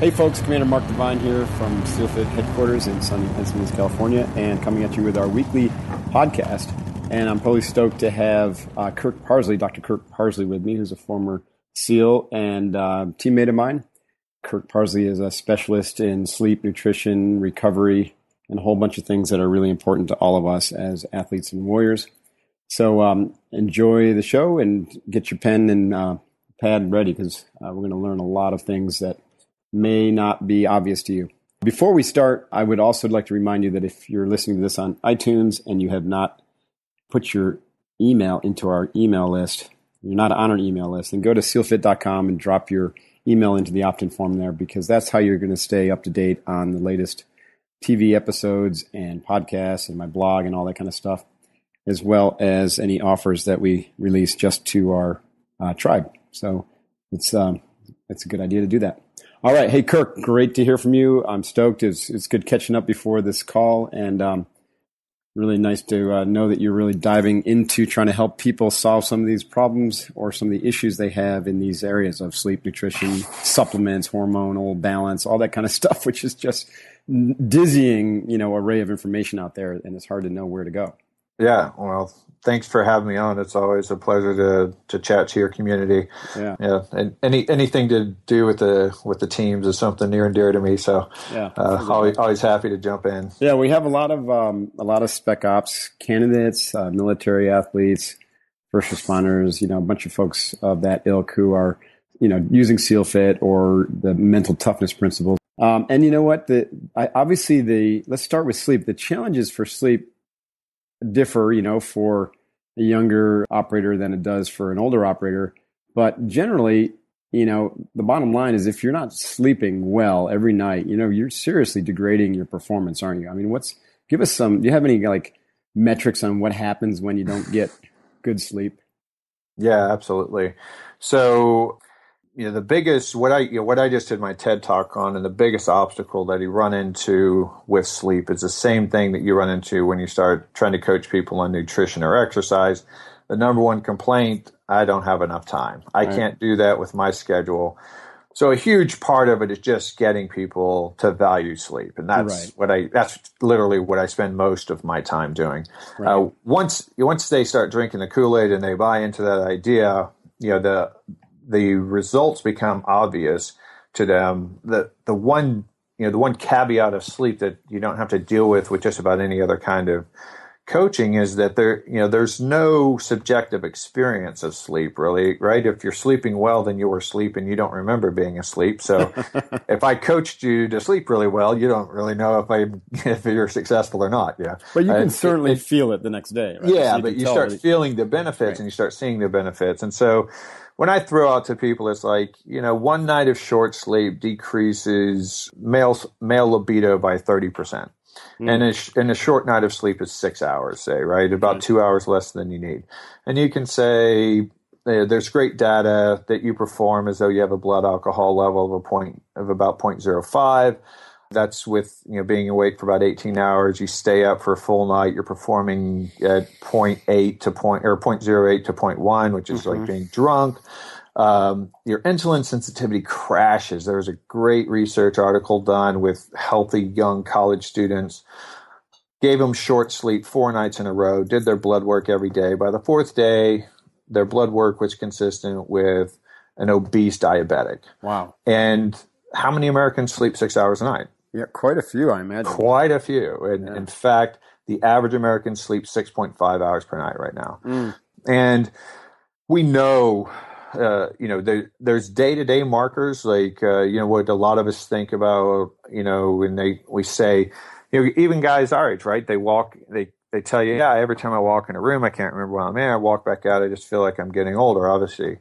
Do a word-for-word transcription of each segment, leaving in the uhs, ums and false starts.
Hey folks, Commander Mark Divine here from SEAL Fit headquarters in sunny Pennsylvania, California, and coming at you with our weekly podcast. And I'm totally stoked to have uh, Kirk Parsley, Doctor Kirk Parsley, with me, who's a former SEAL and uh, teammate of mine. Kirk Parsley is a specialist in sleep, nutrition, recovery, and a whole bunch of things that are really important to all of us as athletes and warriors. So um, enjoy the show and get your pen and uh, pad ready, because uh, we're going to learn a lot of things that may not be obvious to you. Before we start, I would also like to remind you that if you're listening to this on iTunes and you have not put your email into our email list, you're not on our email list, then go to seal fit dot com and drop your email into the opt-in form there, because that's how you're going to stay up to date on the latest T V episodes and podcasts and my blog and all that kind of stuff, as well as any offers that we release just to our uh, tribe. So it's, um, it's a good idea to do that. All right. Hey, Kirk, great to hear from you. I'm stoked. It's, it's good catching up before this call, and um, really nice to uh, know that you're really diving into trying to help people solve some of these problems or some of the issues they have in these areas of sleep, nutrition, supplements, hormonal balance, all that kind of stuff, which is just dizzying, you know, array of information out there, and it's hard to know where to go. Yeah. Well, thanks for having me on. It's always a pleasure to, to chat to your community. Yeah. Yeah. And any, anything to do with the, with the teams is something near and dear to me. So yeah, uh, always, always happy to jump in. Yeah. We have a lot of, um, a lot of spec ops candidates, uh, military athletes, first responders, you know, a bunch of folks of that ilk who are, you know, using SEAL Fit or the mental toughness principles. Um, and you know what, the, I, obviously the, let's start with sleep. The challenges for sleep differ, you know, for a younger operator than it does for an older operator. But generally, you know, the bottom line is if you're not sleeping well every night, you know, you're seriously degrading your performance, aren't you? I mean, what's, give us some, do you have any like metrics on what happens when you don't get good sleep? Yeah, absolutely. So, you know, the biggest, what I, you know, what I just did my TED talk on, and the biggest obstacle that you run into with sleep is the same thing that you run into when you start trying to coach people on nutrition or exercise. The number one complaint, I don't have enough time. I right. can't do that with my schedule. So a huge part of it is just getting people to value sleep. And that's right. what I, that's literally what I spend most of my time doing. Right. Uh, once, once they start drinking the Kool-Aid and they buy into that idea, you know, the, the results become obvious to them. The the one you know the one caveat of sleep that you don't have to deal with with just about any other kind of coaching is that there you know there's no subjective experience of sleep, really, right? If you're sleeping well, then you were asleep and you don't remember being asleep. So if I coached you to sleep really well, you don't really know if I if you're successful or not. Yeah, but you can uh, certainly it, feel it the next day. Right? Yeah, so you but you start feeling the benefits, right, and you start seeing the benefits, and so. When I throw out to people, it's like, you know, one night of short sleep decreases male male libido by thirty percent. Mm. And, a sh- and a short night of sleep is six hours, say, right? About mm. two hours less than you need. And you can say uh, there's great data that you perform as though you have a blood alcohol level of a point of about zero point zero five. That's with, you know, being awake for about eighteen hours. You stay up for a full night. You're performing at zero point eight to point or zero point zero eight to zero point one, which is mm-hmm. like being drunk. Um, your insulin sensitivity crashes. There was a great research article done with healthy young college students. Gave them short sleep four nights in a row. Did their blood work every day. By the fourth day, their blood work was consistent with an obese diabetic. Wow. And how many Americans sleep six hours a night? Yeah, quite a few, I imagine. Quite a few. And yeah. in fact, the average American sleeps six point five hours per night right now. Mm. And we know, uh, you know, there, there's day-to-day markers, like, uh, you know, what a lot of us think about, you know, when they we say, you know, even guys our age, right? They walk, they they tell you, yeah, every time I walk in a room, I can't remember why I'm in. I walk back out, I just feel like I'm getting older, obviously.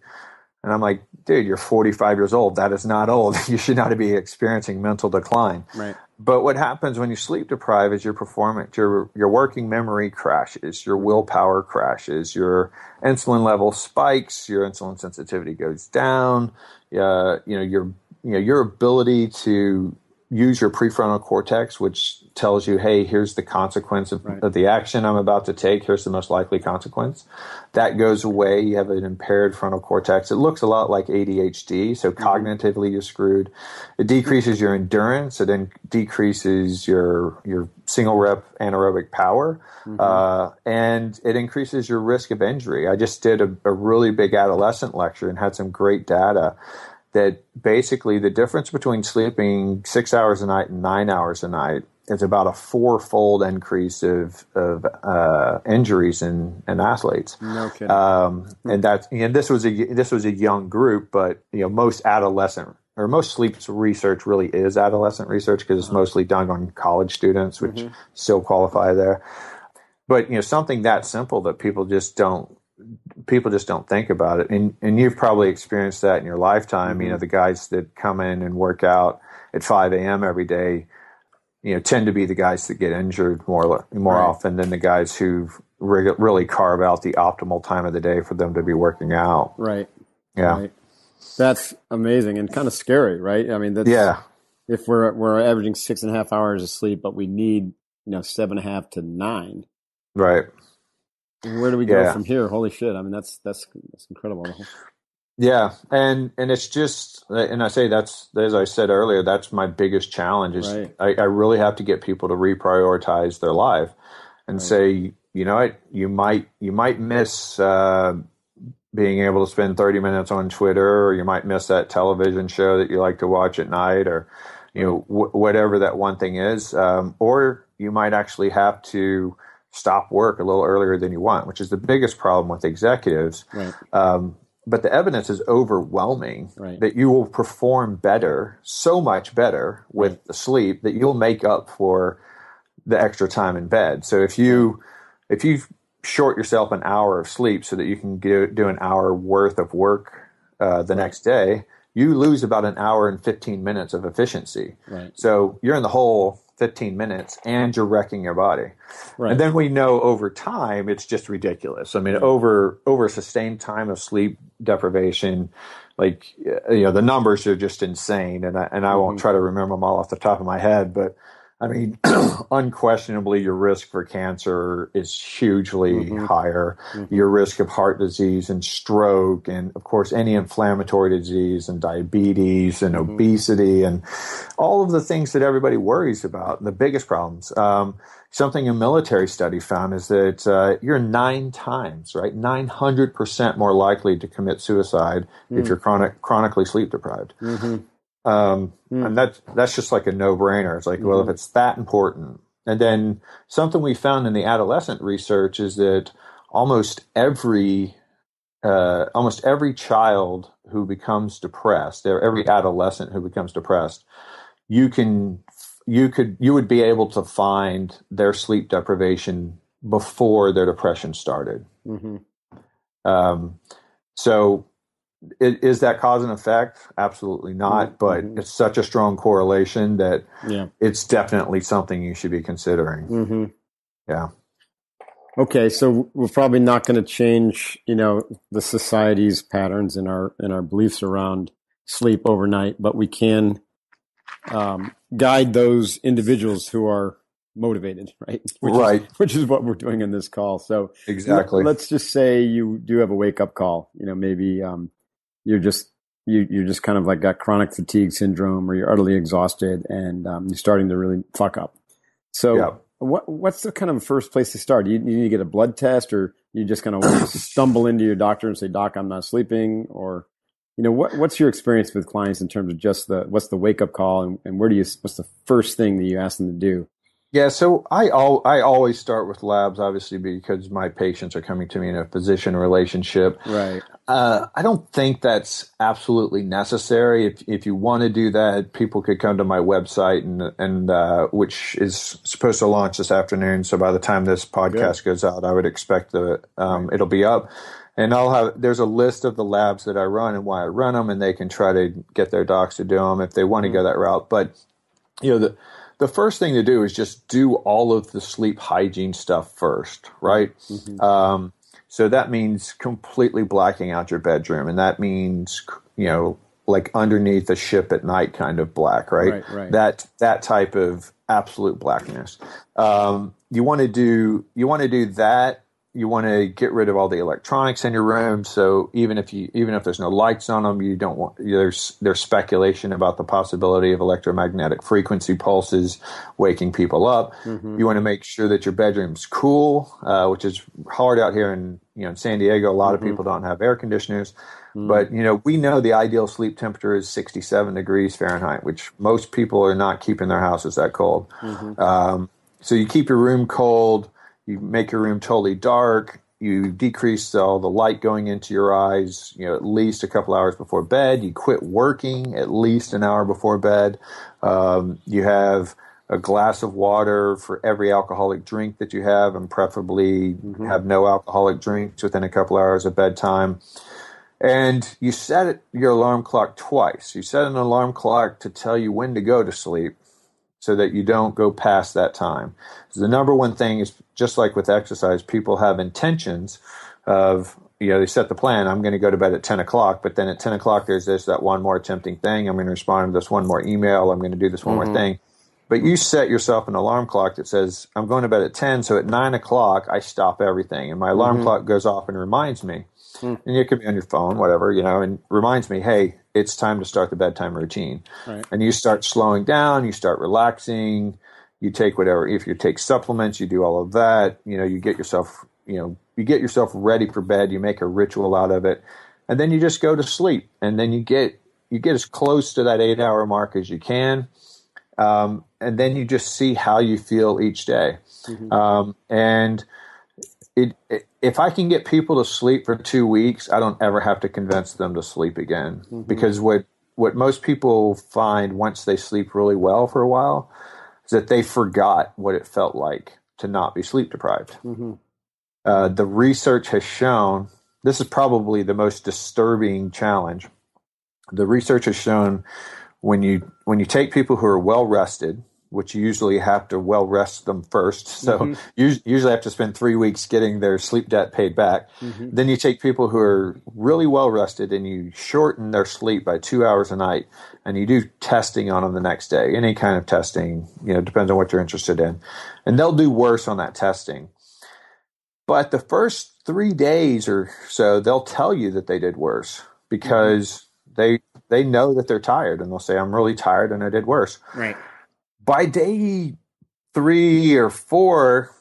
And I'm like, dude, you're forty-five years old. That is not old. You should not be experiencing mental decline. Right. But what happens when you sleep deprived is your performance, your your working memory crashes, your willpower crashes, your insulin level spikes, your insulin sensitivity goes down. Uh, you know your you know your ability to use your prefrontal cortex, which tells you, hey, here's the consequence of, right. of the action I'm about to take. Here's the most likely consequence. That goes away. You have an impaired frontal cortex. It looks a lot like A D H D, so mm-hmm. cognitively you're screwed. It decreases your endurance. It then decreases your your single rep anaerobic power, mm-hmm. uh, and it increases your risk of injury. I just did a, a really big adolescent lecture and had some great data that basically the difference between sleeping six hours a night and nine hours a night is about a four-fold increase of, of uh, injuries in, in athletes. No kidding. Um, and that and this was a this was a young group, but you know most adolescent or most sleep research really is adolescent research because it's oh. mostly done on college students, which mm-hmm. still qualify there. But you know something that simple that people just don't. People just don't think about it, and and you've probably experienced that in your lifetime. You know, the guys that come in and work out at five a.m. every day, you know, tend to be the guys that get injured more more right. often than the guys who re- really carve out the optimal time of the day for them to be working out. Right. Yeah. Right. That's amazing and kind of scary, right? I mean, that's, yeah. If we're we're averaging six and a half hours of sleep, but we need you know seven and a half to nine. Right. Where do we go yeah. from here? Holy shit. I mean, that's, that's, that's incredible. Yeah. And, and it's just, and I say that's, as I said earlier, that's my biggest challenge is right. I, I really have to get people to reprioritize their life and right. say, you know what, you might, you might miss, uh, being able to spend thirty minutes on Twitter, or you might miss that television show that you like to watch at night, or, you know, wh- whatever that one thing is. Um, or you might actually have to stop work a little earlier than you want, which is the biggest problem with executives. Right. Um, but the evidence is overwhelming right. that you will perform better, so much better with right. the sleep that you'll make up for the extra time in bed. So if you, if you short yourself an hour of sleep so that you can do, do an hour worth of work uh, the right. next day, you lose about an hour and fifteen minutes of efficiency. Right. So you're in the hole fifteen minutes and you're wrecking your body. Right. And then we know over time, it's just ridiculous. I mean, right. over, over a sustained time of sleep deprivation, like, you know, the numbers are just insane. And I, and I mm-hmm. won't try to remember them all off the top of my head, but I mean, unquestionably, your risk for cancer is hugely mm-hmm. higher. Mm-hmm. Your risk of heart disease and stroke, and of course, any inflammatory disease and diabetes and mm-hmm. obesity and all of the things that everybody worries about, the biggest problems. Um, something a military study found is that uh, you're nine times, right, nine hundred percent more likely to commit suicide mm-hmm. if you're chronic, chronically sleep deprived. Mm-hmm. Um, mm. and that's, that's just like a no brainer. It's like, mm-hmm. well, if it's that important. And then something we found in the adolescent research is that almost every, uh, almost every child who becomes depressed, or every adolescent who becomes depressed, you can, you could, you would be able to find their sleep deprivation before their depression started. Mm-hmm. Um, so, is that cause and effect? Absolutely not. But mm-hmm. it's such a strong correlation that yeah. it's definitely something you should be considering. Mm-hmm. Yeah. Okay. So we're probably not going to change, you know, the society's patterns and our, and our beliefs around sleep overnight, but we can um, guide those individuals who are motivated, right? Which right. Is, which is what we're doing in this call. So exactly. Let's just say you do have a wake up call, you know, maybe, um, You're just you you're just kind of like got chronic fatigue syndrome, or you're utterly exhausted, and um, you're starting to really fuck up. So, yeah. what what's the kind of first place to start? Do you, you need to get a blood test, or you just kind of stumble into your doctor and say, "Doc, I'm not sleeping," or You know, what, what's your experience with clients in terms of just the, what's the wake up call and, and where do you, what's the first thing that you ask them to do? Yeah, so I al- I always start with labs, obviously, because my patients are coming to me in a physician relationship. Right. Uh, I don't think that's absolutely necessary. If if you want to do that, people could come to my website, and and uh, which is supposed to launch this afternoon. So by the time this podcast Good. goes out, I would expect the um, it'll be up. And I'll have, there's a list of the labs that I run and why I run them, and they can try to get their docs to do them if they want to mm-hmm. go that route. But, you know, the the first thing to do is just do all of the sleep hygiene stuff first, right? Mm-hmm. Um, so that means completely blacking out your bedroom, and that means, you know, like underneath a ship at night kind of black, right? Right, right. That that type of absolute blackness. Um, you want to do you want to do that. You want to get rid of all the electronics in your room, so even if you even if there's no lights on them, you don't want there's there's speculation about the possibility of electromagnetic frequency pulses waking people up. Mm-hmm. You want to make sure that your bedroom's cool, uh, which is hard out here in you know in San Diego. A lot mm-hmm. of people don't have air conditioners, mm-hmm. but you know we know the ideal sleep temperature is sixty-seven degrees Fahrenheit, which most people are not keeping their houses that cold. Mm-hmm. Um, so you keep your room cold. You make your room totally dark. You decrease all the light going into your eyes, you know, at least a couple hours before bed. You quit working at least an hour before bed. Um, you have a glass of water for every alcoholic drink that you have, and preferably mm-hmm. have no alcoholic drinks within a couple hours of bedtime. And you set it, your alarm clock twice. You set an alarm clock to tell you when to go to sleep, so that you don't go past that time. So the number one thing is, just like with exercise, people have intentions of, you know, they set the plan, I'm going to go to bed at ten o'clock, but then at ten o'clock there's this, that one more tempting thing, I'm going to respond to this one more email, I'm going to do this one mm-hmm. more thing. But you set yourself an alarm clock that says, I'm going to bed at ten, so at nine o'clock I stop everything, and my alarm mm-hmm. clock goes off and reminds me, mm-hmm. and it could be on your phone, whatever, you know, and reminds me, hey, it's time to start the bedtime routine. Right. And you start slowing down, you start relaxing, you take whatever, if you take supplements, you do all of that, you know, you get yourself, you know, you get yourself ready for bed, you make a ritual out of it, and then you just go to sleep. And then you get, you get as close to that eight hour mark as you can. Um, and then you just see how you feel each day. Mm-hmm. Um, and It, it, if I can get people to sleep for two weeks, I don't ever have to convince them to sleep again. Mm-hmm. Because what, what most people find once they sleep really well for a while is that they forgot what it felt like to not be sleep deprived. Mm-hmm. Uh, the research has shown, this is probably the most disturbing challenge. The research has shown when you when you take people who are well rested, which you usually have to well rest them first. So mm-hmm. you usually have to spend three weeks getting their sleep debt paid back. Mm-hmm. Then you take people who are really well rested and you shorten their sleep by two hours a night, and you do testing on them the next day, any kind of testing, you know, depends on what you're interested in. And they'll do worse on that testing. But the first three days or so, they'll tell you that they did worse because mm-hmm. they, they know that they're tired, and they'll say, I'm really tired and I did worse. Right. By day three or four,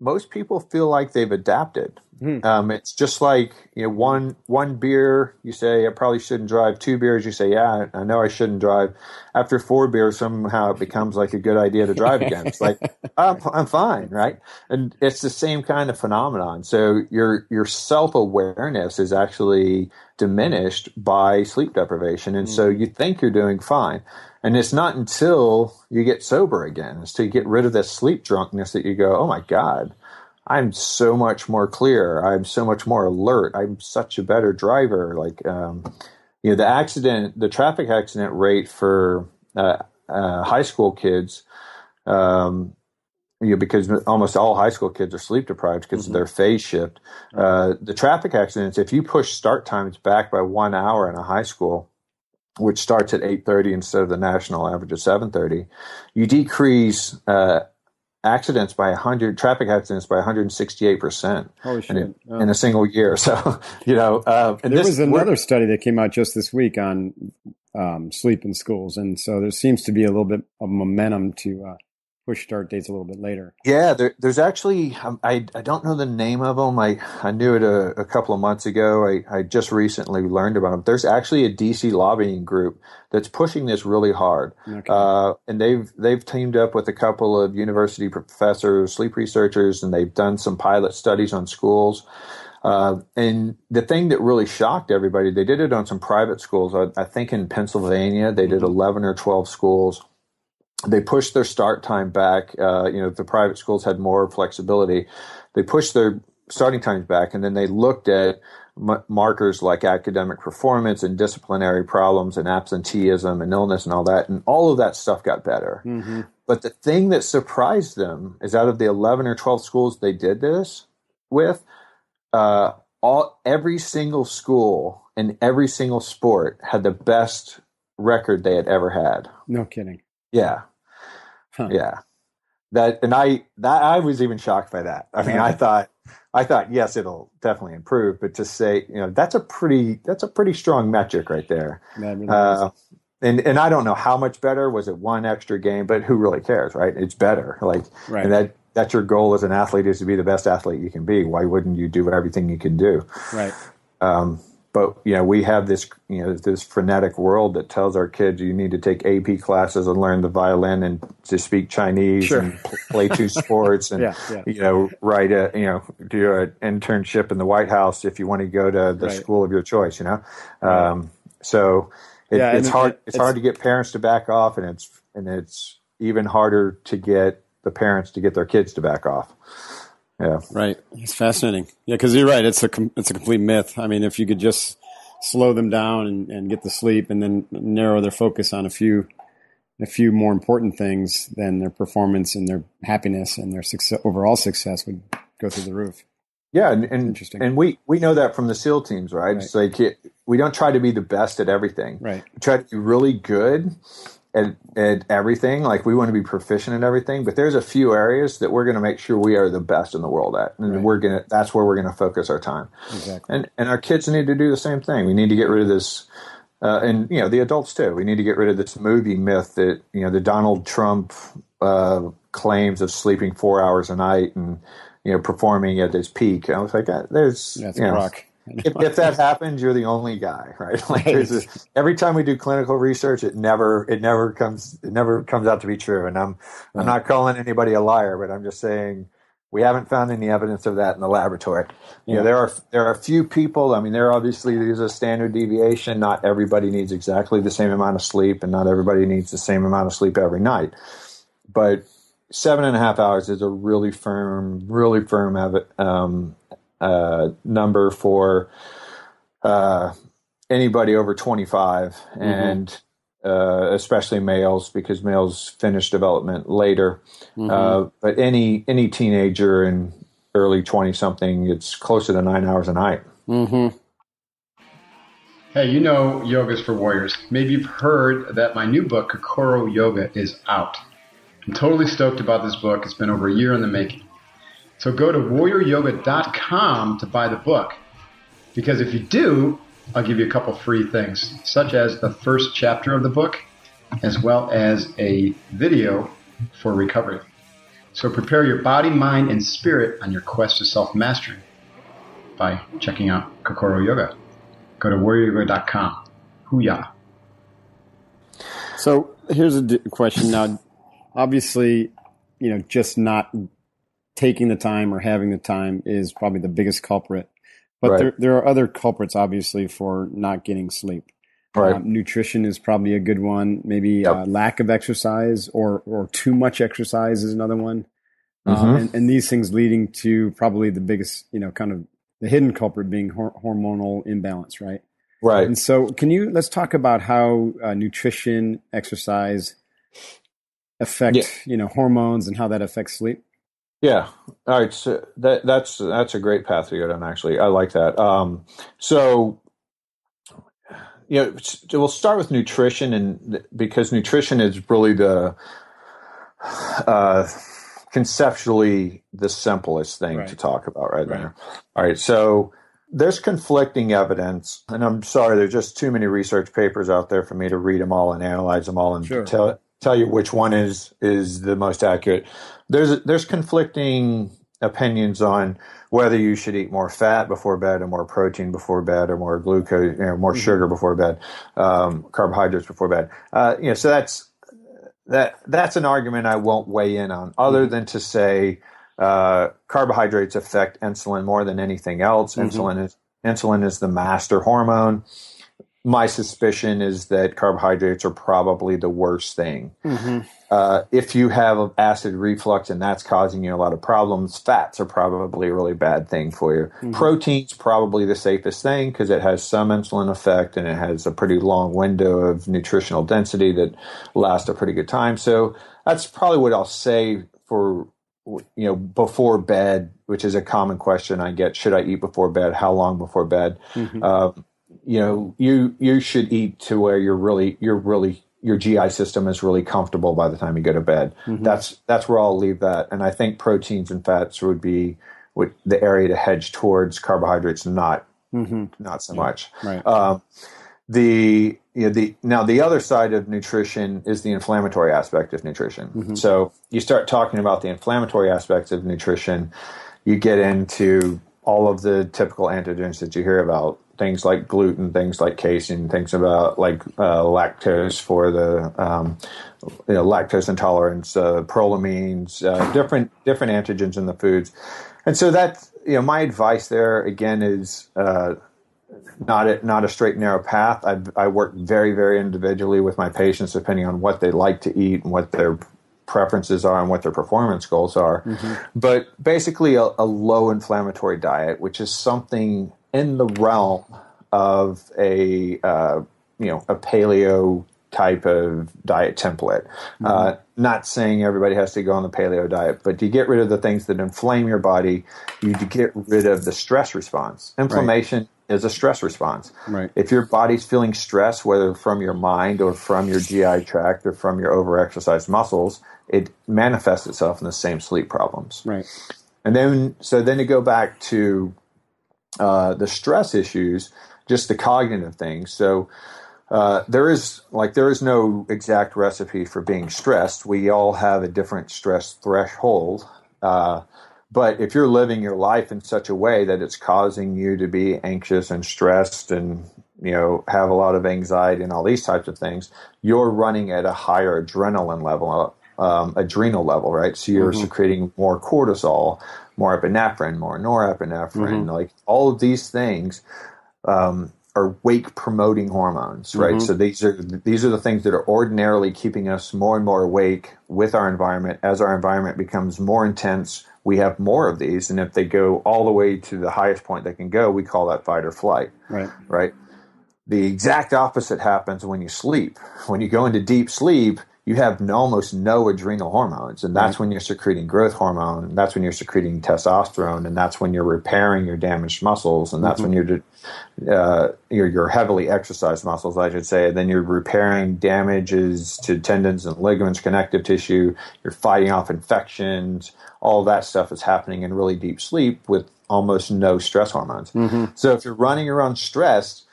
most people feel like they've adapted. Mm-hmm. Um, it's just like, you know, one one beer, you say, I probably shouldn't drive. Two beers, you say, yeah, I know I shouldn't drive. After four beers, somehow it becomes like a good idea to drive again. It's like, I'm, I'm fine, right? And it's the same kind of phenomenon. So your your self-awareness is actually diminished by sleep deprivation. And mm-hmm. so you think you're doing fine. And it's not until you get sober again, it's till you get rid of this sleep drunkenness that you go, oh my God, I'm so much more clear. I'm so much more alert. I'm such a better driver. Like, um, you know, the accident, the traffic accident rate for uh, uh, high school kids, um, you know, because almost all high school kids are sleep deprived because mm-hmm. of their phase shift. Uh, the traffic accidents, if you push start times back by one hour in a high school, which starts at eight thirty instead of the national average of seven thirty, you decrease uh, accidents by one hundred, traffic accidents by one hundred sixty-eight percent Holy shit. In, oh. in a single year. So, you know. Uh, and there this, was another study that came out just this week on um, sleep in schools. And so there seems to be a little bit of momentum to uh, push start dates a little bit later. Yeah, there, there's actually, um, I, I don't know the name of them. I, I knew it a, a couple of months ago. I, I just recently learned about them. There's actually a D C lobbying group that's pushing this really hard. Okay. Uh, and they've they've teamed up with a couple of university professors, sleep researchers, and they've done some pilot studies on schools. Uh, and the thing that really shocked everybody, they did it on some private schools. I, I think in Pennsylvania, they did eleven or twelve schools. They pushed their start time back. Uh, you know, the private schools had more flexibility. They pushed their starting times back, and then they looked at m- markers like academic performance and disciplinary problems and absenteeism and illness and all that. And all of that stuff got better. Mm-hmm. But the thing that surprised them is out of the eleven or twelve schools they did this with, Uh, all every single school and every single sport had the best record they had ever had. No kidding. Yeah, huh. yeah. That and I that I was even shocked by that. I mean, yeah. I thought, I thought, yes, it'll definitely improve. But to say, you know, that's a pretty that's a pretty strong metric right there. That really uh, and and I don't know how much better. Was it one extra game? But who really cares, right? It's better. Like right. and that. That's your goal as an athlete, is to be the best athlete you can be. Why wouldn't you do everything you can do? Right. Um, but, you know, we have this, you know, this frenetic world that tells our kids you need to take A P classes and learn the violin and to speak Chinese sure. and play two sports and, yeah, yeah. you know, write a, you know, do an internship in the White House if you want to go to the right. school of your choice, you know? Um, so it, yeah, it's hard, it, it's, it's hard to get parents to back off, and it's, and it's even harder to get the parents to get their kids to back off. Yeah. Right. It's fascinating. Yeah. Cause you're right. It's a, com- it's a complete myth. I mean, if you could just slow them down and, and get the sleep and then narrow their focus on a few, a few more important things, then their performance and their happiness and their success, overall success would go through the roof. Yeah. And, and interesting. And we, we know that from the SEAL teams, right? right. It's like, it, we don't try to be the best at everything. Right. We try to be really good At, at everything. Like, we want to be proficient at everything, but there's a few areas that we're going to make sure we are the best in the world at, and right. we're going to, that's where we're going to focus our time. Exactly. And and our kids need to do the same thing. We need to get rid of this, uh, and you know, the adults too. We need to get rid of this movie myth that, you know, the Donald Trump uh, claims of sleeping four hours a night and, you know, performing at his peak. I was like, ah, there's that's you know, rock. If, if that happens, you're the only guy, right? Like, there's this, every time we do clinical research, it never, it never comes, it never comes out to be true. And I'm, I'm not calling anybody a liar, but I'm just saying we haven't found any evidence of that in the laboratory. You yeah. know, there are, there are a few people. I mean, there obviously is a standard deviation. Not everybody needs exactly the same amount of sleep, and not everybody needs the same amount of sleep every night. But seven and a half hours is a really firm, really firm um Uh, number for uh, anybody over twenty-five, mm-hmm. and uh, especially males, because males finish development later. Mm-hmm. Uh, but any any teenager in early twenty-something, it's closer to nine hours a night. Mm-hmm. Hey, you know, yoga's for warriors. Maybe you've heard that my new book, Kokoro Yoga, is out. I'm totally stoked about this book. It's been over a year in the making. So go to warrior yoga dot com to buy the book, because if you do, I'll give you a couple free things, such as the first chapter of the book, as well as a video for recovery. So prepare your body, mind, and spirit on your quest to self-mastery by checking out Kokoro Yoga. Go to warrior yoga dot com. Hooyah. So here's a d- question now. Obviously, you know, just not taking the time or having the time is probably the biggest culprit, but right. there there are other culprits, obviously, for not getting sleep. Right. Um, nutrition is probably a good one. Maybe yep. uh, lack of exercise or or too much exercise is another one. Mm-hmm. Um, and, and these things leading to probably the biggest, you know, kind of the hidden culprit being hor- hormonal imbalance, right? Right. And so, can you let's talk about how uh, nutrition, exercise affect yeah. you know, hormones and how that affects sleep. Yeah. All right. So that, that's, that's a great path to go down, actually. I like that. Um, so, you know, we'll start with nutrition, and because nutrition is really the, uh, conceptually the simplest thing right. to talk about right, right there. All right. So there's conflicting evidence, and I'm sorry, there's just too many research papers out there for me to read them all and analyze them all in sure. detail. tell you which one is is the most accurate. There's there's conflicting opinions on whether you should eat more fat before bed or more protein before bed or more glucose, you know, more mm-hmm. sugar before bed, um, carbohydrates before bed. Uh, you know, so that's that that's an argument I won't weigh in on, other mm-hmm. than to say uh, carbohydrates affect insulin more than anything else. Mm-hmm. Insulin is insulin is the master hormone. My suspicion is that carbohydrates are probably the worst thing. Mm-hmm. Uh, if you have acid reflux and that's causing you a lot of problems, fats are probably a really bad thing for you. Mm-hmm. Protein's probably the safest thing because it has some insulin effect and it has a pretty long window of nutritional density that lasts a pretty good time. So that's probably what I'll say for, you know, before bed, which is a common question I get. Should I eat before bed? How long before bed? Mm-hmm. Uh, you know, you you should eat to where you're really you're really your G I system is really comfortable by the time you go to bed. Mm-hmm. That's that's where I'll leave that. And I think proteins and fats would be would, the area to hedge towards. Carbohydrates, not mm-hmm. not so much. Right. Um, the you know, the now the other side of nutrition is the inflammatory aspect of nutrition. Mm-hmm. So you start talking about the inflammatory aspects of nutrition, you get into all of the typical antigens that you hear about. Things like gluten, things like casein, things about like uh, lactose for the um, you know, lactose intolerance, uh, prolamines, uh, different different antigens in the foods, and so that's, you know, my advice there again is uh, not a, not a straight narrow path. I, I work very very individually with my patients depending on what they like to eat and what their preferences are and what their performance goals are. Mm-hmm. But basically a, a low inflammatory diet, which is something in the realm of a uh, you know a paleo type of diet template. Mm-hmm. Uh, not saying everybody has to go on the paleo diet, but you get rid of the things that inflame your body. You get rid of the stress response. Inflammation right. is a stress response. Right. If your body's feeling stress, whether from your mind or from your G I tract or from your overexercised muscles, it manifests itself in the same sleep problems. Right. And then so then to go back to Uh, the stress issues, just the cognitive things. So uh, there is like there is no exact recipe for being stressed. We all have a different stress threshold. Uh, but if you're living your life in such a way that it's causing you to be anxious and stressed and, you know, have a lot of anxiety and all these types of things, you're running at a higher adrenaline level, um, adrenal level, right? So you're mm-hmm. secreting more cortisol, more epinephrine, more norepinephrine, mm-hmm. like all of these things um, are wake-promoting hormones, right? Mm-hmm. So these are these are the things that are ordinarily keeping us more and more awake with our environment. As our environment becomes more intense, we have more of these, and if they go all the way to the highest point they can go, we call that fight or flight, right? Right. The exact opposite happens when you sleep. When you go into deep sleep, you have no, almost no adrenal hormones, and that's right. when you're secreting growth hormone, and that's when you're secreting testosterone, and that's when you're repairing your damaged muscles, and that's mm-hmm. when you're, uh, you're your heavily exercised muscles, I should say. And then you're repairing damages to tendons and ligaments, connective tissue. You're fighting off infections. All that stuff is happening in really deep sleep with almost no stress hormones. Mm-hmm. So if you're running around stressed,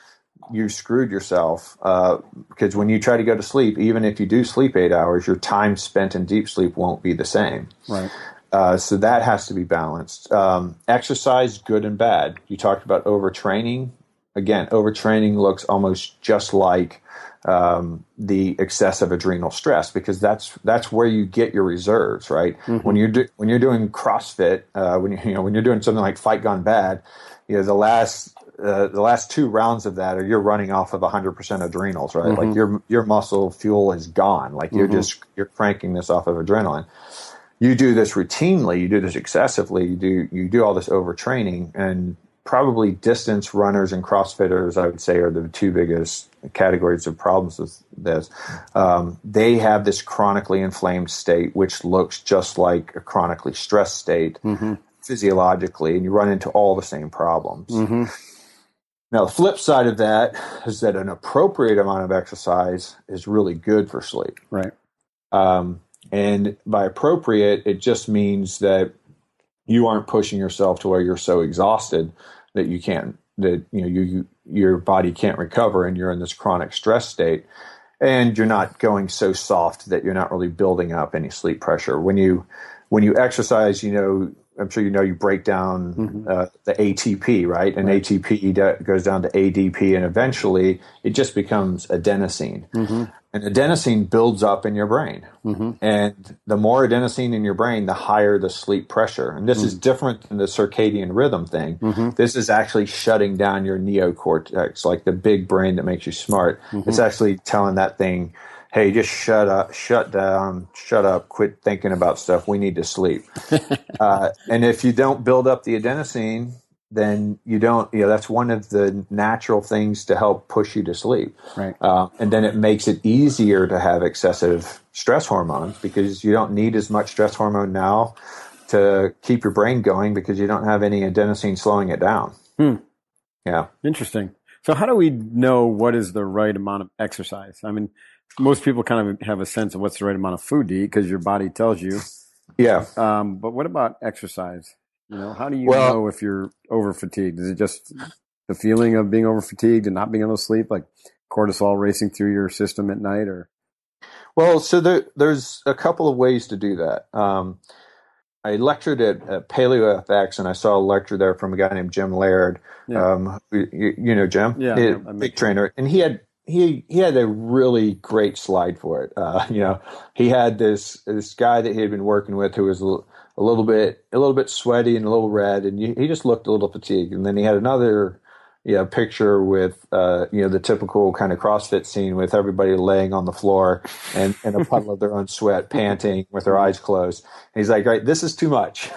you screwed yourself uh, because when you try to go to sleep, even if you do sleep eight hours, your time spent in deep sleep won't be the same. Right. Uh, so that has to be balanced. Um, exercise, good and bad. You talked about overtraining. Again, overtraining looks almost just like um, the excessive adrenal stress because that's that's where you get your reserves. Right. Mm-hmm. When you're do- when you're doing CrossFit, uh, when you, you know when you're doing something like Fight Gone Bad, you know the last. Uh, the last two rounds of that are you're running off of one hundred percent adrenals, right? Mm-hmm. Like your your muscle fuel is gone. Like you're mm-hmm. just you're cranking this off of adrenaline. You do this routinely, you do this excessively, you do you do all this overtraining, and probably distance runners and CrossFitters, I would say, are the two biggest categories of problems with this. Um, they have this chronically inflamed state, which looks just like a chronically stressed state mm-hmm. physiologically, and you run into all the same problems. Mm-hmm. Now, the flip side of that is that an appropriate amount of exercise is really good for sleep. Right. Um, and by appropriate, it just means that you aren't pushing yourself to where you're so exhausted that you can't, that you know, you, you your body can't recover and you're in this chronic stress state. and you're not going so soft that you're not really building up any sleep pressure. When you when you exercise, you know, I'm sure you know, you break down mm-hmm. uh, the A T P, right? And right. A T P da- goes down to A D P, and eventually it just becomes adenosine. Mm-hmm. And adenosine builds up in your brain. Mm-hmm. And the more adenosine in your brain, the higher the sleep pressure. And this mm-hmm. is different than the circadian rhythm thing. Mm-hmm. This is actually shutting down your neocortex, like the big brain that makes you smart. Mm-hmm. It's actually telling that thing, hey, just shut up, shut down, shut up, quit thinking about stuff. We need to sleep. uh, and if you don't build up the adenosine, then you don't, you know, that's one of the natural things to help push you to sleep. Right. Uh, and then it makes it easier to have excessive stress hormones because you don't need as much stress hormone now to keep your brain going because you don't have any adenosine slowing it down. Hmm. Yeah. Interesting. So how do we know what is the right amount of exercise? I mean, most people kind of have a sense of what's the right amount of food to eat because your body tells you. Yeah. Um, but what about exercise? You know, how do you well, know if you're over fatigued? Is it just the feeling of being over fatigued and not being able to sleep, like cortisol racing through your system at night, or? Well, so there, there's a couple of ways to do that. Um, I lectured at, at Paleo F X, and I saw a lecture there from a guy named Jim Laird. Yeah. Um, you, you know Jim, yeah, he, I mean, big trainer, and he had. He he had a really great slide for it. Uh, you know, he had this this guy that he had been working with who was a little, a little bit a little bit sweaty and a little red, and you, he just looked a little fatigued. And then he had another you know picture with uh, you know the typical kind of CrossFit scene with everybody laying on the floor and in a puddle of their own sweat, panting with their eyes closed. And he's like, right, this is too much.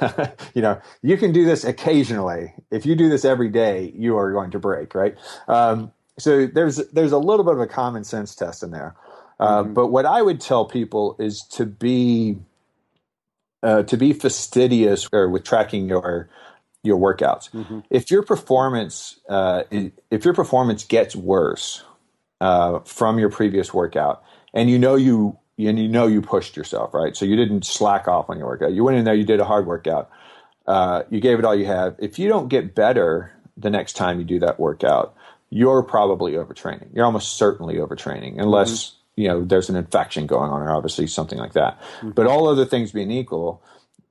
You know, you can do this occasionally. If you do this every day, you are going to break, right? Um, So there's there's a little bit of a common sense test in there, uh, mm-hmm. but what I would tell people is to be uh, to be fastidious or with tracking your your workouts. Mm-hmm. If your performance uh, if your performance gets worse uh, from your previous workout, and you know you and you know you pushed yourself, right? So you didn't slack off on your workout. You went in there, you did a hard workout, uh, you gave it all you have. If you don't get better the next time you do that workout, you're probably overtraining. You're almost certainly overtraining, unless mm-hmm. you know there's an infection going on, or obviously something like that. Mm-hmm. But all other things being equal,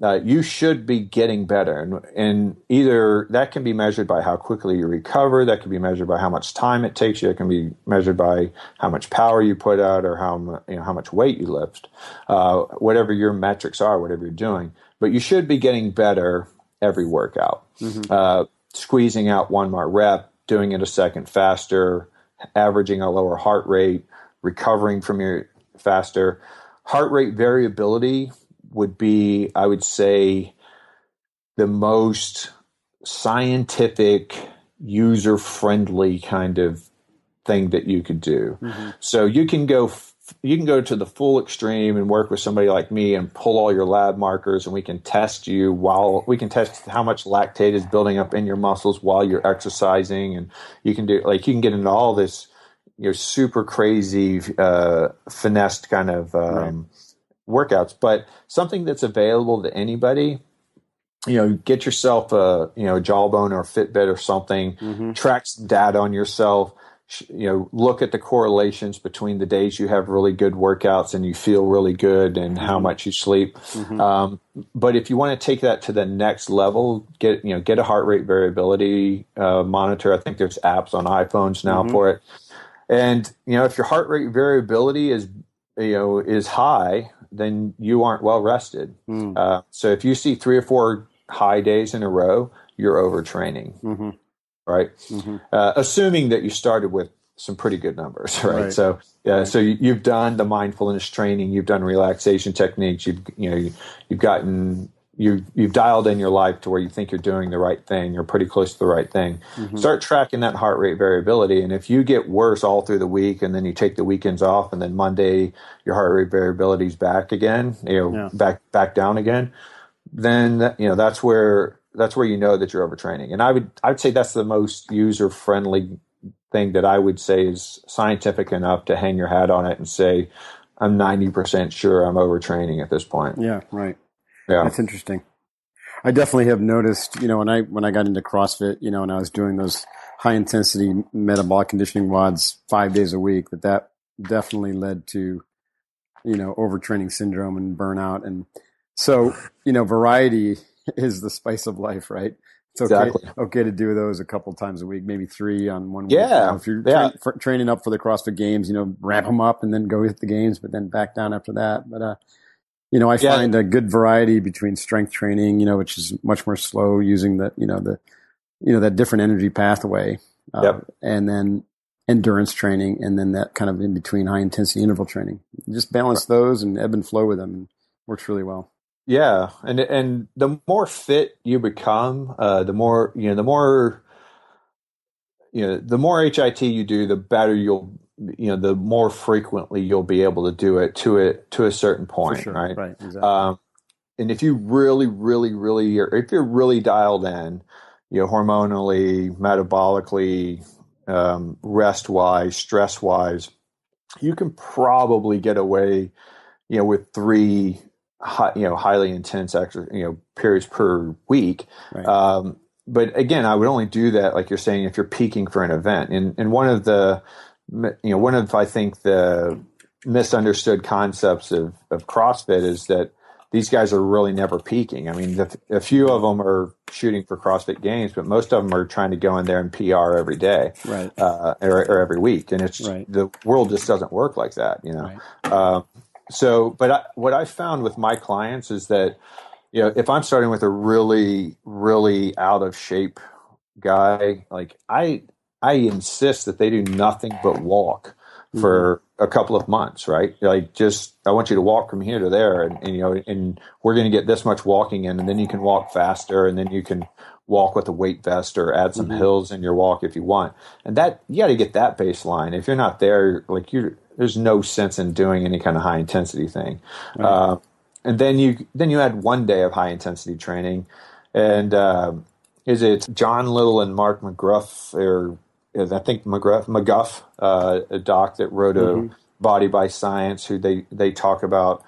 uh, you should be getting better, and, and either that can be measured by how quickly you recover, that can be measured by how much time it takes you, it can be measured by how much power you put out, or how you know how much weight you lift, uh, whatever your metrics are, whatever you're doing. But you should be getting better every workout, mm-hmm. uh, squeezing out one more rep, doing it a second faster, averaging a lower heart rate, recovering from your faster. Heart rate variability would be, I would say, the most scientific, user-friendly kind of thing that you could do. Mm-hmm. So you can go you can go to the full extreme and work with somebody like me and pull all your lab markers, and we can test you while we can test how much lactate is building up in your muscles while you're exercising. And you can do like, you can get into all this, you know, super crazy, uh, finessed kind of, um, right. workouts, but something that's available to anybody. You know, get yourself a, you know, Jawbone or Fitbit or something, mm-hmm. tracks data on yourself. You know, look at the correlations between the days you have really good workouts and you feel really good and how much you sleep. Mm-hmm. Um, but if you want to take that to the next level, get, you know, get a heart rate variability uh, monitor. I think there's apps on iPhones now mm-hmm. for it. And, you know, if your heart rate variability is, you know, is high, then you aren't well rested. Mm. Uh, so if you see three or four high days in a row, you're overtraining. Mm-hmm. Right. Mm-hmm. Uh, assuming that you started with some pretty good numbers, right? right. So, yeah, right. so you, you've done the mindfulness training, you've done relaxation techniques, you've you know you, you've gotten you you've dialed in your life to where you think you're doing the right thing, you're pretty close to the right thing. Mm-hmm. Start tracking that heart rate variability, and if you get worse all through the week, and then you take the weekends off, and then Monday your heart rate variability's back again, you know, yeah. back back down again, then that, you know that's where. That's where you know that you're overtraining. And I would I would say that's the most user-friendly thing that I would say is scientific enough to hang your hat on it and say, I'm ninety percent sure I'm overtraining at this point. Yeah, right. Yeah. That's interesting. I definitely have noticed, you know, when I when I got into CrossFit, you know, and I was doing those high-intensity metabolic conditioning WODs five days a week, that that definitely led to, you know, overtraining syndrome and burnout. And so, you know, variety is the spice of life, right? It's okay, exactly. okay to do those a couple times a week, maybe three on one yeah. week. You know, if you're yeah. tra- for, training up for the CrossFit Games, you know, ramp them up and then go hit the games, but then back down after that. But, uh, you know, I yeah. find a good variety between strength training, you know, which is much more slow using the, you know, the, you know, that different energy pathway, uh, yep. and then endurance training, and then that kind of in between high intensity interval training. You just balance right. those and ebb and flow with them, and works really well. Yeah, and and the more fit you become, uh, the more you know, the more you know, the more H I T you do, the better you'll, you know, the more frequently you'll be able to do it to it to a certain point, sure. right? Right, exactly. Um, and if you really, really, really, or if you're really dialed in, you know, hormonally, metabolically, um, rest wise, stress wise, you can probably get away, you know, with three. High, you know, highly intense, exercise, you know, periods per week. Right. Um, but again, I would only do that, like you're saying, if you're peaking for an event. And and one of the, you know, one of I think the misunderstood concepts of of CrossFit is that these guys are really never peaking. I mean, the, a few of them are shooting for CrossFit Games, but most of them are trying to go in there and P R every day, right? Uh, or, or every week. And it's right. the world just doesn't work like that, you know. Right. Um, So, but I, what I found with my clients is that, you know, if I'm starting with a really, really out of shape guy, like I, I insist that they do nothing but walk mm-hmm. for a couple of months, right? Like just, I want you to walk from here to there and, and you know, and we're going to get this much walking in, and then you can walk faster, and then you can walk with a weight vest or add some mm-hmm. hills in your walk if you want. And that, you got to get that baseline. If you're not there, like you're, there's no sense in doing any kind of high intensity thing. Right. Uh, and then you then you had one day of high intensity training, and uh, is it John Little and Mark McGuff, or is I think McGuff, McGuff uh, a doc that wrote a mm-hmm. Body by Science, who they they talk about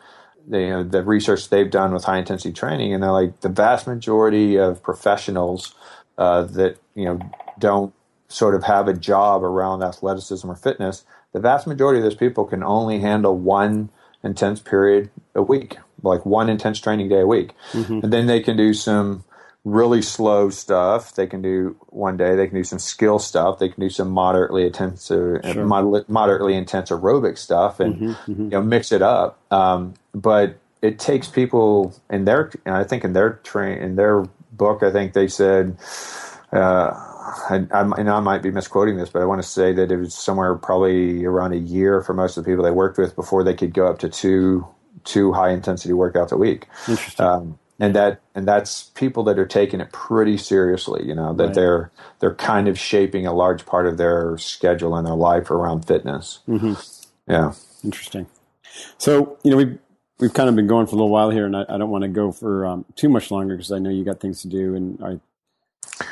the, you know, the research they've done with high intensity training, and they're like the vast majority of professionals uh, that you know don't sort of have a job around athleticism or fitness. The vast majority of those people can only handle one intense period a week, like one intense training day a week. Mm-hmm. And then they can do some really slow stuff. They can do one day, they can do some skill stuff. They can do some moderately intense, or sure. mod- moderately intense aerobic stuff, and mm-hmm, mm-hmm. you know, mix it up. Um, but it takes people in their, and I think in their train, in their book, I think they said, uh, I, I, and I might be misquoting this, but I want to say that it was somewhere probably around a year for most of the people they worked with before they could go up to two two high intensity workouts a week. Interesting. Um, and that and that's people that are taking it pretty seriously. You know that right. they're they're kind of shaping a large part of their schedule and their life around fitness. Mm-hmm. Yeah. Interesting. So you know we we've, we've kind of been going for a little while here, and I, I don't want to go for um, too much longer because I know you got things to do, and I.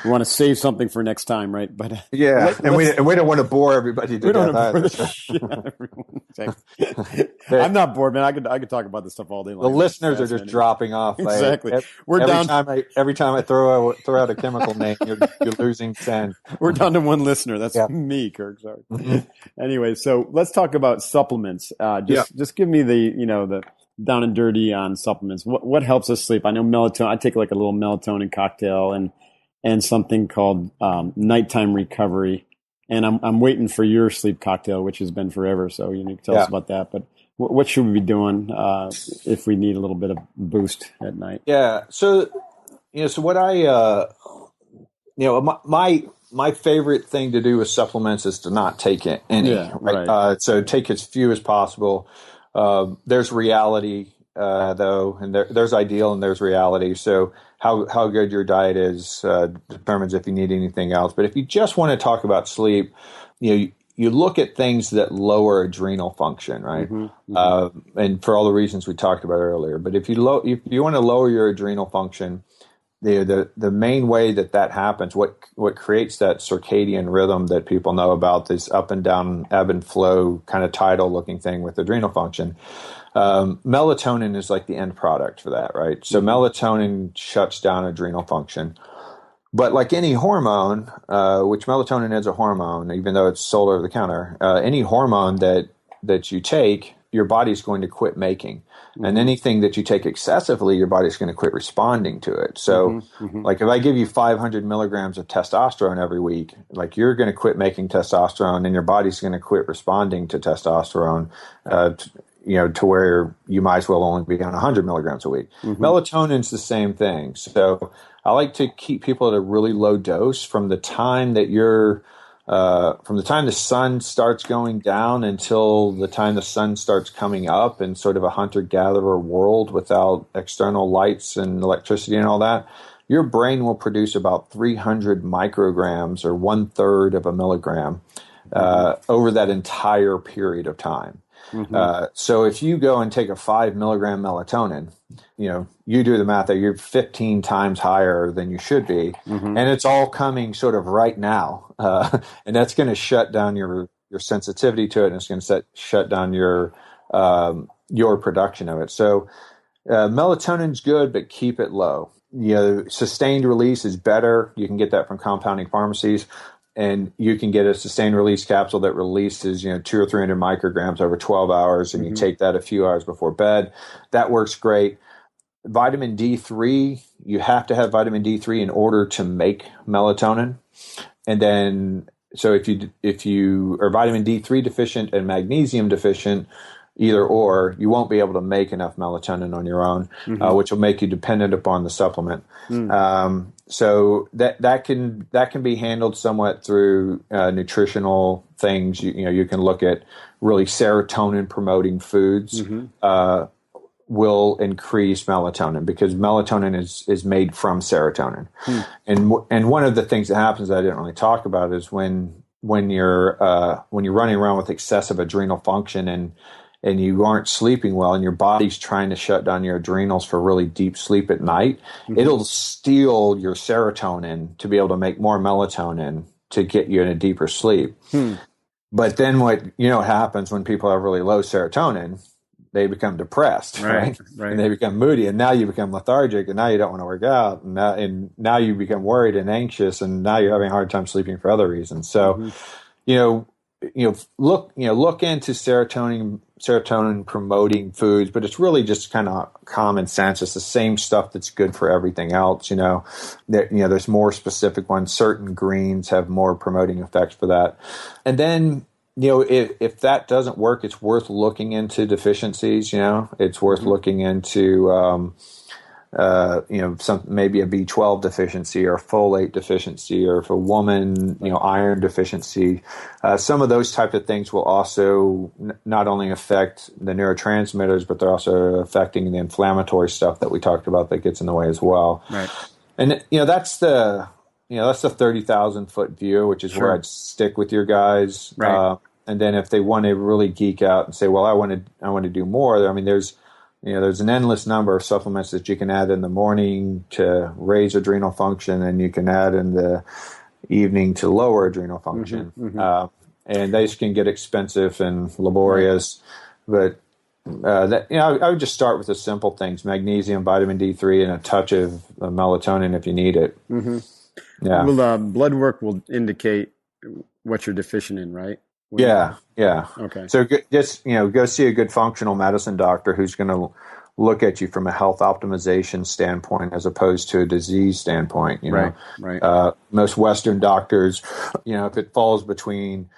We want to save something for next time, right? But yeah, let, and we and we don't want to bore everybody to death either. Shit out of everyone. I'm not bored, man. I could I could talk about this stuff all day long. The listeners are just dropping off. Like, exactly. Every, We're every down. Time I, every time I throw out, throw out a chemical name, you're, you're losing ten. We're down to one listener. That's yeah. me, Kirk. Sorry. Mm-hmm. Anyway, so let's talk about supplements. Uh, just yeah. just give me the you know the. down and dirty on supplements. What what helps us sleep? I know melatonin. I take like a little melatonin cocktail and and something called um, nighttime recovery. And I'm I'm waiting for your sleep cocktail, which has been forever. So you need to tell yeah. us about that. But w- what should we be doing uh, if we need a little bit of boost at night? Yeah. So you know. So what I uh, you know my, my my favorite thing to do with supplements is to not take it any. Yeah, right. right. Uh, so take as few as possible. Uh, there's reality, uh, though, and there, there's ideal and there's reality. So how how good your diet is uh, determines if you need anything else. But if you just want to talk about sleep, you know, you, you look at things that lower adrenal function, right? Mm-hmm, mm-hmm. Uh, and for all the reasons we talked about earlier. But if you lo- if you want to lower your adrenal function, the the the main way that that happens, what what creates that circadian rhythm that people know about, this up and down, ebb and flow kind of tidal looking thing with adrenal function, um, melatonin is like the end product for that, right? So melatonin shuts down adrenal function. But like any hormone, uh, which melatonin is a hormone, even though it's sold over the counter, uh, any hormone that that you take, your body's going to quit making. Mm-hmm. And anything that you take excessively, your body's going to quit responding to it. So mm-hmm. Mm-hmm. like if I give you five hundred milligrams of testosterone every week, like you're going to quit making testosterone and your body's going to quit responding to testosterone, uh, t- you know, to where you might as well only be on one hundred milligrams a week. Mm-hmm. Melatonin's the same thing. So I like to keep people at a really low dose from the time that you're Uh, from the time the sun starts going down until the time the sun starts coming up in sort of a hunter-gatherer world without external lights and electricity and all that, your brain will produce about three hundred micrograms or one-third of a milligram uh, mm-hmm. over that entire period of time. Mm-hmm. Uh, so if you go and take a five milligram melatonin, you know, you do the math there, you're fifteen times higher than you should be. Mm-hmm. And it's all coming sort of right now. Uh, and that's going to shut down your, your sensitivity to it. And it's going to set, shut down your, um, your production of it. So uh, melatonin's good, but keep it low. You know, sustained release is better. You can get that from compounding pharmacies. And you can get a sustained release capsule that releases, you know, two or three hundred micrograms over twelve hours, and mm-hmm. you take that a few hours before bed. That works great. Vitamin D three, you have to have vitamin D three in order to make melatonin. And then, so if you if you are vitamin D three deficient and magnesium deficient, either or, you won't be able to make enough melatonin on your own, mm-hmm. uh, which will make you dependent upon the supplement. Mm. Um, so that that can that can be handled somewhat through uh, nutritional things. You, you know, you can look at really serotonin promoting foods mm-hmm. uh, will increase melatonin because melatonin is is made from serotonin. Mm. And w- and one of the things that happens that I didn't really talk about is when when you're uh, when you're running around with excessive adrenal function and and you aren't sleeping well, and your body's trying to shut down your adrenals for really deep sleep at night, mm-hmm. it'll steal your serotonin to be able to make more melatonin to get you in a deeper sleep. Hmm. But then what, you know, what happens when people have really low serotonin, they become depressed, right? right? right. And they become moody, and now you become lethargic, and now you don't want to work out, and now, and now you become worried and anxious, and now you're having a hard time sleeping for other reasons. So, mm-hmm. you know, you know, look, you know, look into serotonin, serotonin promoting foods, but it's really just kind of common sense. It's the same stuff that's good for everything else. You know, there, you know, there's more specific ones. Certain greens have more promoting effects for that. And then, you know, if, if that doesn't work, it's worth looking into deficiencies. You know, it's worth mm-hmm. looking into, um, uh, you know, some, maybe a B twelve deficiency or folate deficiency, or if a woman, you know, iron deficiency, uh, some of those type of things will also n- not only affect the neurotransmitters, but they're also affecting the inflammatory stuff that we talked about that gets in the way as well. Right. And, you know, that's the, you know, that's the thirty thousand foot view, which is sure. where I'd stick with your guys. Right. Uh, and then if they want to really geek out and say, well, I want to, I want to do more. I mean, there's, You know, there's an endless number of supplements that you can add in the morning to raise adrenal function, and you can add in the evening to lower adrenal function. Mm-hmm, mm-hmm. Uh, and these can get expensive and laborious, but uh, that, you know, I, I would just start with the simple things: magnesium, vitamin D three, and a touch of uh, melatonin if you need it. Mm-hmm. Yeah. Well, uh, blood work will indicate what you're deficient in, right? When yeah, yeah. Okay. So just, you know, go see a good functional medicine doctor who's going to look at you from a health optimization standpoint as opposed to a disease standpoint. You right, know, right. Uh, most Western doctors, you know, if it falls between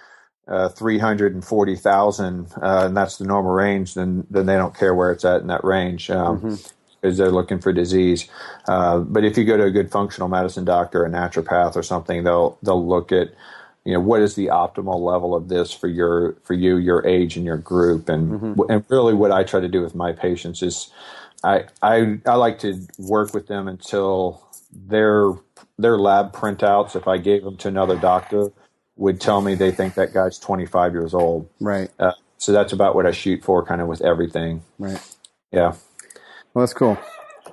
uh, three hundred forty thousand uh, and that's the normal range, then then they don't care where it's at in that range. Um, mm-hmm. Because they're looking for disease, uh, but if you go to a good functional medicine doctor, a naturopath, or something, they'll they'll look at, you know, what is the optimal level of this for your for you, your age, and your group, and mm-hmm. and really what I try to do with my patients is, I I I like to work with them until their their lab printouts, if I gave them to another doctor, would tell me they think that guy's twenty-five years old. Right. Uh, so that's about what I shoot for, kind of with everything. Right. Yeah. Well, that's cool.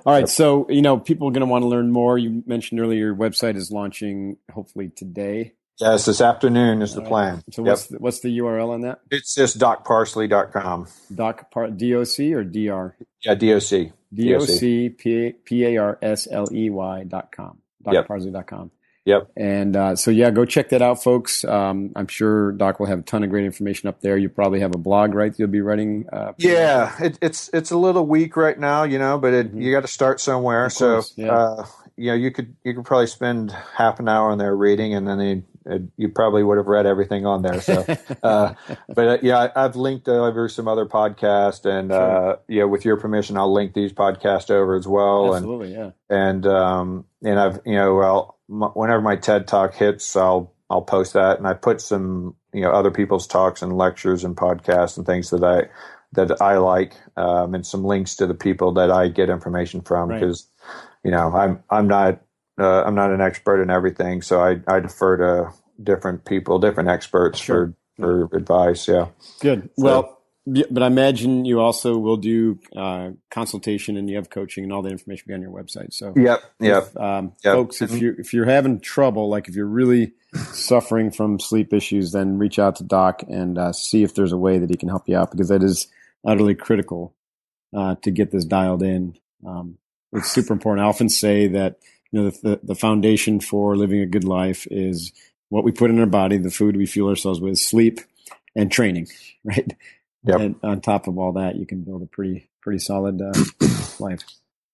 All right, so you know, people are going to want to learn more. You mentioned earlier your website is launching hopefully today. Yes, this afternoon is the plan. Uh, so what's, yep. the, what's the U R L on that? It's just doc parsley dot com. Doc par, D O C or D R? Yeah, D O C. D O C P A R S L E Y dot com. doc parsley dot com. Yep. And uh, so, yeah, go check that out, folks. Um, I'm sure Doc will have a ton of great information up there. You probably have a blog, right, you'll be writing? Uh, yeah, it, it's it's a little weak right now, you know, but it, mm-hmm. you got to start somewhere. Of so, course, yeah. uh, you know, you could you could probably spend half an hour on there reading, and then you, you probably would have read everything on there. So, uh, but uh, yeah, I, I've linked over some other podcasts, and sure. uh, yeah, with your permission, I'll link these podcasts over as well. Absolutely, and, yeah. And um, and I've you know, I'll, m- whenever my TED Talk hits, I'll I'll post that, and I put some you know other people's talks and lectures and podcasts and things that I that I like, um, and some links to the people that I get information from, because right. you know I'm I'm not. Uh, I'm not an expert in everything, so I, I defer to different people, different experts sure. for, for advice. Yeah. Good. So, well, but I imagine you also will do uh, consultation, and you have coaching and all that information will be on your website. So yep, yep, if, um, yep. folks, if you if you're having trouble, like if you're really suffering from sleep issues, then reach out to Doc and uh, see if there's a way that he can help you out, because that is utterly critical uh, to get this dialed in. Um, it's super important. I often say that. You know, the, the foundation for living a good life is what we put in our body, the food we fuel ourselves with, sleep, and training, right? Yep. And on top of all that, you can build a pretty, pretty solid uh, life.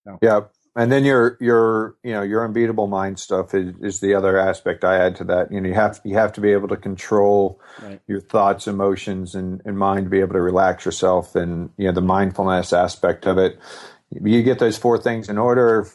So. Yeah. And then your, your, you know, your unbeatable mind stuff is, is the other aspect I add to that. You know, you have, you have to be able to control right. your thoughts, emotions, and, and mind to be able to relax yourself. And, you know, the mindfulness aspect of it, you get those four things in order.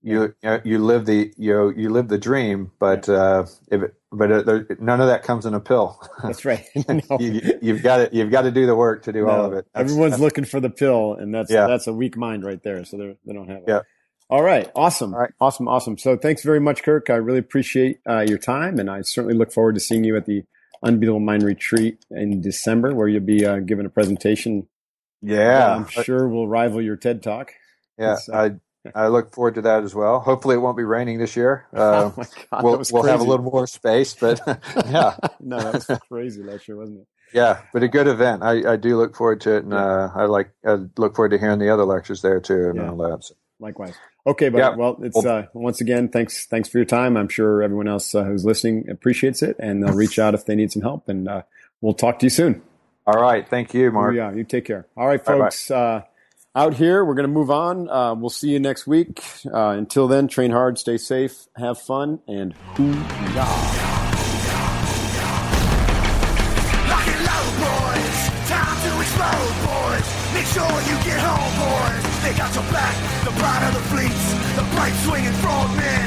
You you live the you you live the dream, but uh, if it, but uh, there, none of that comes in a pill. That's right. No. you, you've got it. You've got to do the work to do no. all of it. That's, Everyone's that's, looking for the pill, and that's yeah. that's a weak mind right there. So they they don't have it. Yeah. All right. Awesome. All right. Awesome. Awesome. So thanks very much, Kirk. I really appreciate uh, your time, and I certainly look forward to seeing you at the Unbeatable Mind Retreat in December, where you'll be uh, giving a presentation. Yeah, I'm sure will rival your TED Talk. Yeah. So, I. I look forward to that as well. Hopefully, it won't be raining this year. Uh, oh my God, we'll, that was we'll have a little more space, but yeah. No, that was crazy last year, wasn't it? Yeah, but a good event. I, I do look forward to it, and uh, I like I look forward to hearing the other lectures there too, and yeah. all that. So. Likewise. Okay, but yeah. well, it's uh, once again, thanks, thanks for your time. I'm sure everyone else uh, who's listening appreciates it, and they'll reach out if they need some help. And uh, we'll talk to you soon. All right, thank you, Mark. Yeah, you take care. All right, folks. All right, out here, we're going to move on. Uh, we'll see you next week. Uh, until then, train hard, stay safe, have fun, and hoo-yah. Lock it low, boys. Time to explode, boys. Make sure you get home, boys. They got your back, the pride of the fleets, the bright swinging frog men.